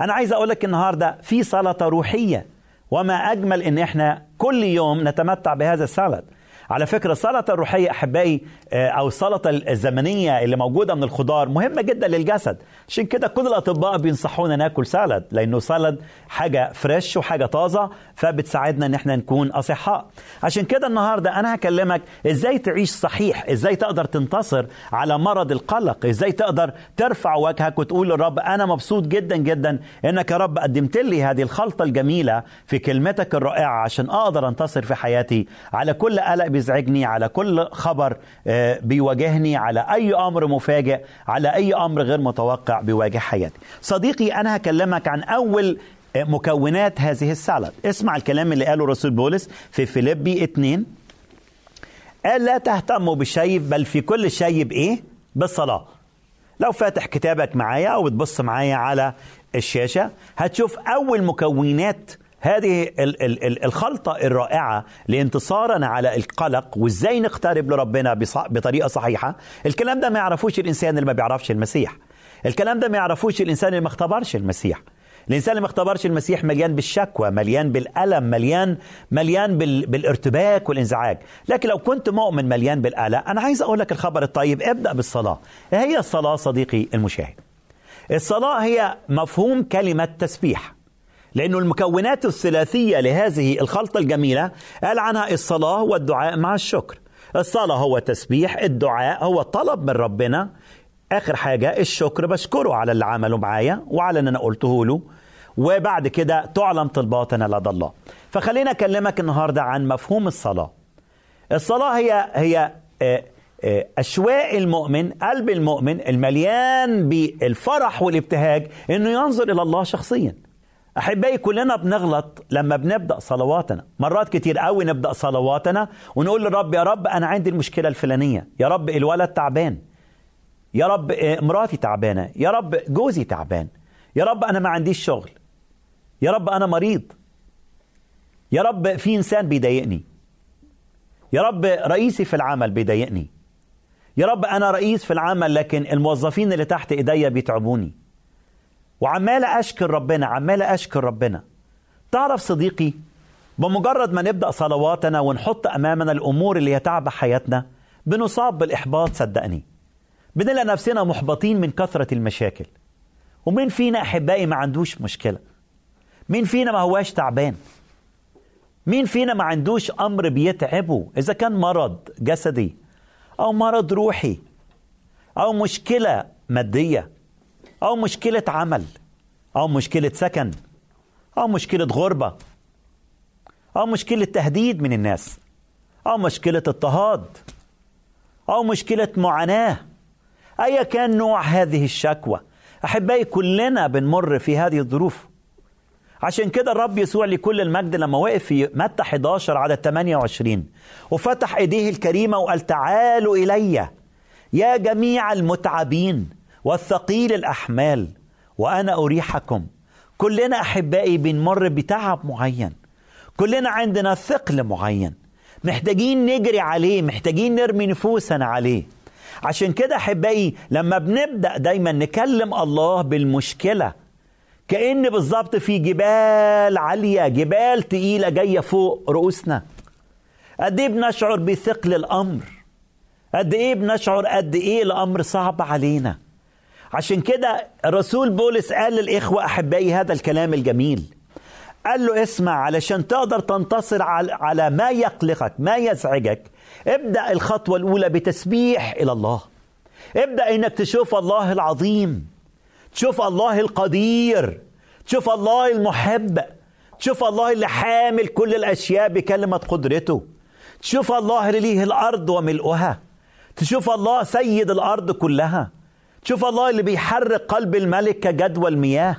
أنا عايز أقولك النهاردة في سلطة روحية، وما أجمل إن إحنا كل يوم نتمتع بهذا السلطة. على فكرة السلطة الروحية أحبائي أو السلطة الزمنية اللي موجودة من الخضار مهمة جدا للجسد. عشان كده كل الأطباء بينصحونا ناكل سلطة، لأنه سلطة حاجة فريش وحاجة طازة، فبتساعدنا إن احنا نكون أصحاء. عشان كده النهاردة أنا هكلمك إزاي تعيش صحيح، إزاي تقدر تنتصر على مرض القلق، إزاي تقدر ترفع وجهك وتقول للرب أنا مبسوط جدا جدا إنك يا رب قدمت لي هذه الخلطة الجميلة في كلمتك الرائعة، عشان أقدر أنتصر في حياتي على كل قلق بيزعجني، على كل خبر بيواجهني، على أي أمر مفاجئ، على أي أمر غير متوقع بيواجه حياتي. صديقي أنا هكلمك عن أول مكونات هذه السلطة. اسمع الكلام اللي قاله رسول بولس في فيلبي 2، قال لا تهتموا بالشيء بل في كل شيء بإيه؟ بالصلاة. لو فاتح كتابك معايا أو بتبص معايا على الشاشة هتشوف أول مكونات هذه الخلطة الرائعة لانتصارنا على القلق، وازاي نقترب لربنا بطريقة صحيحة. الكلام ده ما يعرفوش الإنسان اللي ما بيعرفش المسيح، الكلام ده ما يعرفوش الإنسان اللي ما اختبرش المسيح. الإنسان اللي ما اختبرش المسيح مليان بالشكوى، مليان بالألم، مليان بالارتباك والانزعاج. لكن لو كنت مؤمن مليان بالقلق، أنا عايز أقول لك الخبر الطيب، ابدأ بالصلاة. هي الصلاة صديقي المشاهد، الصلاة هي مفهوم كلمة تسبيح، لأنه المكونات الثلاثية لهذه الخلطة الجميلة قال عنها الصلاة والدعاء مع الشكر. الصلاة هو التسبيح، الدعاء هو الطلب من ربنا، آخر حاجة الشكر، بشكره على اللي عمله معايا وعلى أن أنا قلته له، وبعد كده تعلم طلباتنا لدى الله. فخلينا أكلمك النهاردة عن مفهوم الصلاة. الصلاة هي أشواق المؤمن، قلب المؤمن المليان بالفرح والابتهاج أنه ينظر إلى الله شخصياً. أحبائي كلنا بنغلط لما بنبدأ صلواتنا، مرات كتير قوي نبدأ صلواتنا ونقول للرب يا رب أنا عندي المشكلة الفلانية، يا رب الولد تعبان، يا رب مراتي تعبانة، يا رب جوزي تعبان، يا رب أنا ما عنديش شغل، يا رب أنا مريض، يا رب في إنسان بيضايقني، يا رب رئيسي في العمل بيضايقني، يا رب أنا رئيس في العمل لكن الموظفين اللي تحت إيديا بيتعبوني، وعمال أشكر ربنا، عمال أشكر ربنا. تعرف صديقي، بمجرد ما نبدأ صلواتنا ونحط أمامنا الأمور اللي يتعب حياتنا بنصاب بالإحباط. صدقني بنلاقي نفسنا محبطين من كثرة المشاكل. ومين فينا أحبائي ما عندوش مشكلة؟ مين فينا ما هواش تعبان؟ مين فينا ما عندوش أمر بيتعبه، إذا كان مرض جسدي أو مرض روحي أو مشكلة مادية أو مشكلة عمل أو مشكلة سكن أو مشكلة غربة أو مشكلة تهديد من الناس أو مشكلة اضطهاد أو مشكلة معاناة، أي كان نوع هذه الشكوى. أحبائي كلنا بنمر في هذه الظروف. عشان كده الرب يسوع لكل المجد لما وقف في متى 11 عدد 28 وفتح إيديه الكريمة وقال تعالوا إلي يا جميع المتعبين والثقيل الأحمال وأنا أريحكم. كلنا أحبائي بنمر بتعب معين، كلنا عندنا ثقل معين محتاجين نجري عليه، محتاجين نرمي نفوسنا عليه. عشان كده أحبائي لما بنبدأ دايما نكلم الله بالمشكلة كأن بالظبط في جبال عالية، جبال تقيلة جاية فوق رؤوسنا، قد إيه بنشعر بثقل الأمر، قد إيه بنشعر قد إيه الأمر صعب علينا. عشان كده الرسول بولس قال للإخوة أحبائي هذا الكلام الجميل، قال له اسمع، علشان تقدر تنتصر على ما يقلقك ما يزعجك، ابدأ الخطوة الأولى بتسبيح إلى الله. ابدأ إنك تشوف الله العظيم، تشوف الله القدير، تشوف الله المحب، تشوف الله اللي حامل كل الأشياء بكلمة قدرته، تشوف الله ليه الأرض وملؤها، تشوف الله سيد الأرض كلها، تشوف الله اللي بيحرك قلب الملك كجدوى المياه،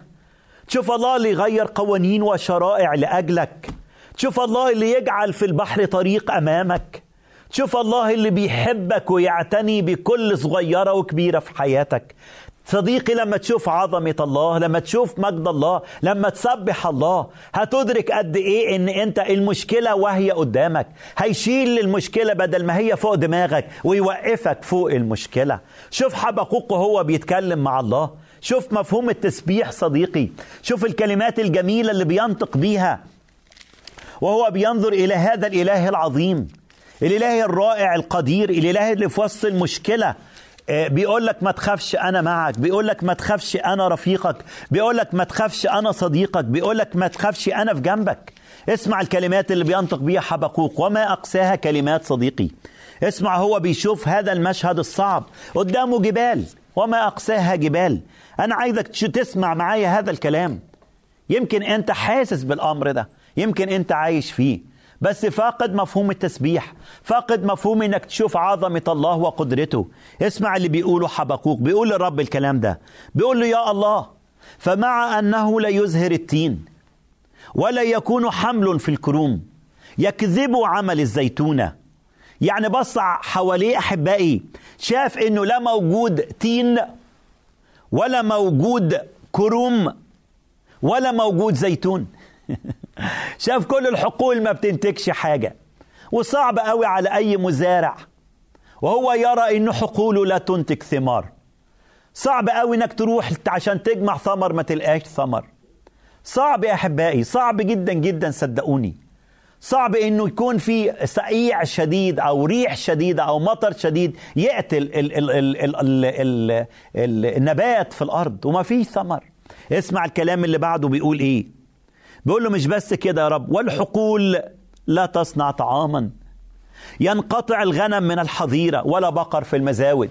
تشوف الله اللي يغير قوانين وشرائع لأجلك، تشوف الله اللي يجعل في البحر طريق أمامك، تشوف الله اللي بيحبك ويعتني بكل صغيرة وكبيرة في حياتك. صديقي، لما تشوف عظمة الله، لما تشوف مجد الله، لما تسبح الله، هتدرك قد ايه ان انت المشكلة وهي قدامك. هيشيل المشكلة بدل ما هي فوق دماغك ويوقفك فوق المشكلة. شوف حبقوق وهو بيتكلم مع الله، شوف مفهوم التسبيح صديقي، شوف الكلمات الجميلة اللي بينطق بيها وهو بينظر الى هذا الإله العظيم، الإله الرائع القدير، الإله اللي في وسط المشكلة. بيقول لك ما تخافش أنا معك، بيقول لك ما تخافش أنا رفيقك، بيقول لك ما تخافش أنا صديقك، بيقول لك ما تخافش أنا في جنبك. اسمع الكلمات اللي بينطق بيها حبقوق، وما أقساها كلمات صديقي. اسمع، هو بيشوف هذا المشهد الصعب قدامه، جبال وما أقساها جبال. أنا عايزك تسمع معايا هذا الكلام، يمكن أنت حاسس بالأمر ده، يمكن أنت عايش فيه، بس فاقد مفهوم التسبيح، فاقد مفهوم انك تشوف عظمة الله وقدرته. اسمع اللي بيقوله حبقوق، بيقول للرب الكلام ده، بيقول له يا الله، فمع انه لا يزهر التين ولا يكون حمل في الكروم يكذب عمل الزيتونة. يعني بص حواليه احبائي، شاف انه لا موجود تين ولا موجود كروم ولا موجود زيتون. شاف كل الحقول ما بتنتجش حاجة، وصعب قوي على أي مزارع وهو يرى إن حقوله لا تنتج ثمار. صعب قوي إنك تروح عشان تجمع ثمر ما تلقاش ثمر. صعب يا أحبائي، صعب جدا جدا صدقوني. صعب إنه يكون في صقيع شديد أو ريح شديدة أو مطر شديد يقتل النبات في الأرض وما فيه ثمر. اسمع الكلام اللي بعده بيقول إيه، بيقول له مش بس كده يا رب، والحقول لا تصنع طعاما، ينقطع الغنم من الحظيرة ولا بقر في المزاود.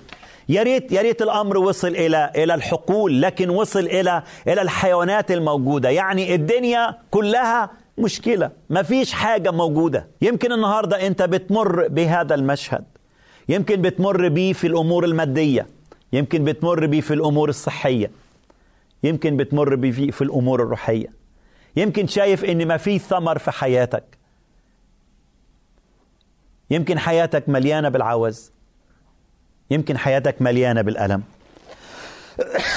يا ريت الأمر وصل إلى الحقول، لكن وصل إلى الحيوانات الموجودة. يعني الدنيا كلها مشكلة، مفيش حاجة موجودة. يمكن النهاردة أنت بتمر بهذا المشهد، يمكن بتمر بيه في الأمور المادية، يمكن بتمر بيه في الأمور الصحية، يمكن بتمر بيه في الأمور الروحية، يمكن شايف ان ما فيه ثمر في حياتك، يمكن حياتك مليانة بالعوز، يمكن حياتك مليانة بالألم.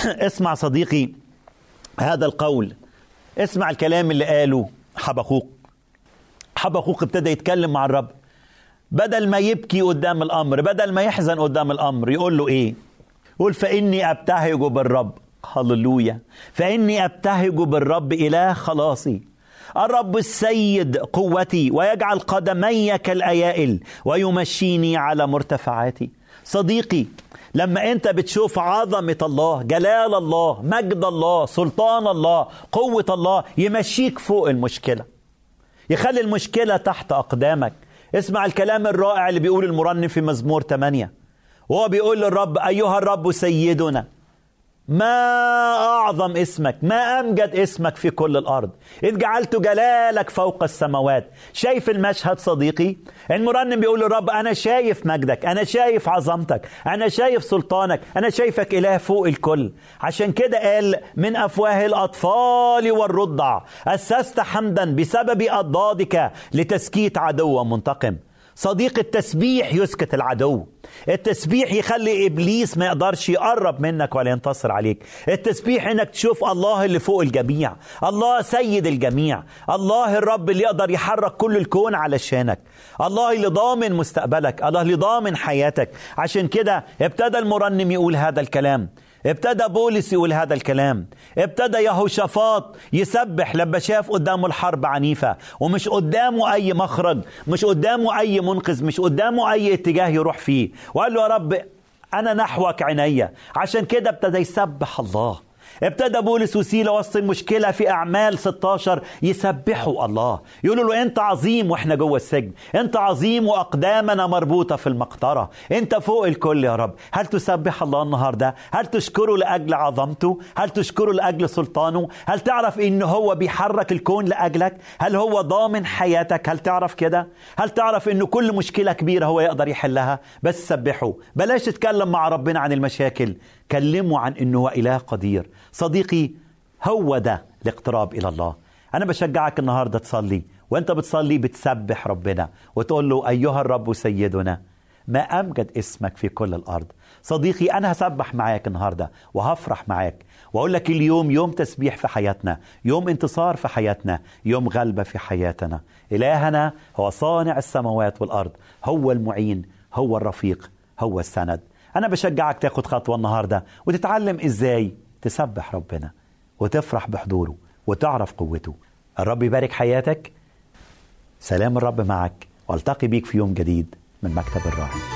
اسمع صديقي هذا القول، اسمع الكلام اللي قاله حبقوق. حبقوق ابتدى يتكلم مع الرب، بدل ما يبكي قدام الأمر، بدل ما يحزن قدام الأمر، يقول له ايه؟ يقول فإني أبتهج بالرب. هللويا، فإني أبتهج بالرب إله خلاصي، الرب السيد قوتي، ويجعل قدمي كالأيائل ويمشيني على مرتفعاتي. صديقي، لما أنت بتشوف عظمة الله، جلال الله، مجد الله، سلطان الله، قوة الله، يمشيك فوق المشكلة، يخلي المشكلة تحت أقدامك. اسمع الكلام الرائع اللي بيقول المرنم في مزمور 8، وهو بيقول للرب أيها الرب سيدنا، ما أعظم اسمك، ما أمجد اسمك في كل الأرض، إذ جعلت جلالك فوق السماوات. شايف المشهد صديقي؟ المرنم بيقول للرب أنا شايف مجدك، أنا شايف عظمتك، أنا شايف سلطانك، أنا شايفك إله فوق الكل. عشان كده قال من أفواه الأطفال والرضع أسست حمدا بسبب أضدادك لتسكيت عدو منتقم. صديق، التسبيح يسكت العدو، التسبيح يخلي إبليس ما يقدرش يقرب منك ولا ينتصر عليك. التسبيح إنك تشوف الله اللي فوق الجميع، الله سيد الجميع، الله الرب اللي يقدر يحرك كل الكون علشانك، الله اللي ضامن مستقبلك، الله اللي ضامن حياتك. عشان كده ابتدى المرنم يقول هذا الكلام، ابتدى بولس يقول هذا الكلام، ابتدى يهوشافاط يسبح لما شاف قدامه الحرب عنيفة ومش قدامه أي مخرج، مش قدامه أي منقذ، مش قدامه أي اتجاه يروح فيه، وقال له يا رب أنا نحوك عينيا. عشان كده ابتدى يسبح الله، ابتدى بولس وسيلة وسط المشكلة في أعمال 16 يسبحوا الله، يقولوا له أنت عظيم وإحنا جوه السجن، أنت عظيم وأقدامنا مربوطة في المقطرة، أنت فوق الكل يا رب. هل تسبح الله النهاردة؟ هل تشكره لأجل عظمته؟ هل تشكره لأجل سلطانه؟ هل تعرف إن هو بيحرك الكون لأجلك؟ هل هو ضامن حياتك؟ هل تعرف كده؟ هل تعرف إن كل مشكلة كبيرة هو يقدر يحلها؟ بس سبحه. بلاش تتكلم مع ربنا عن المشاكل، كلمه عن إنه هو إله قدير. صديقي، هو ده الاقتراب إلى الله. أنا بشجعك النهاردة تصلي، وأنت بتصلي بتسبح ربنا وتقول له أيها الرب سيدنا ما أمجد اسمك في كل الأرض. صديقي، أنا هسبح معاك النهاردة وهفرح معاك وأقول لك اليوم يوم تسبيح في حياتنا، يوم انتصار في حياتنا، يوم غلبة في حياتنا. إلهنا هو صانع السماوات والأرض، هو المعين، هو الرفيق، هو السند. أنا بشجعك تاخد خطوة النهاردة وتتعلم إزاي تسبح ربنا وتفرح بحضوره وتعرف قوته. الرب يبارك حياتك. سلام الرب معك، والتقي بيك في يوم جديد من مكتب الراحل.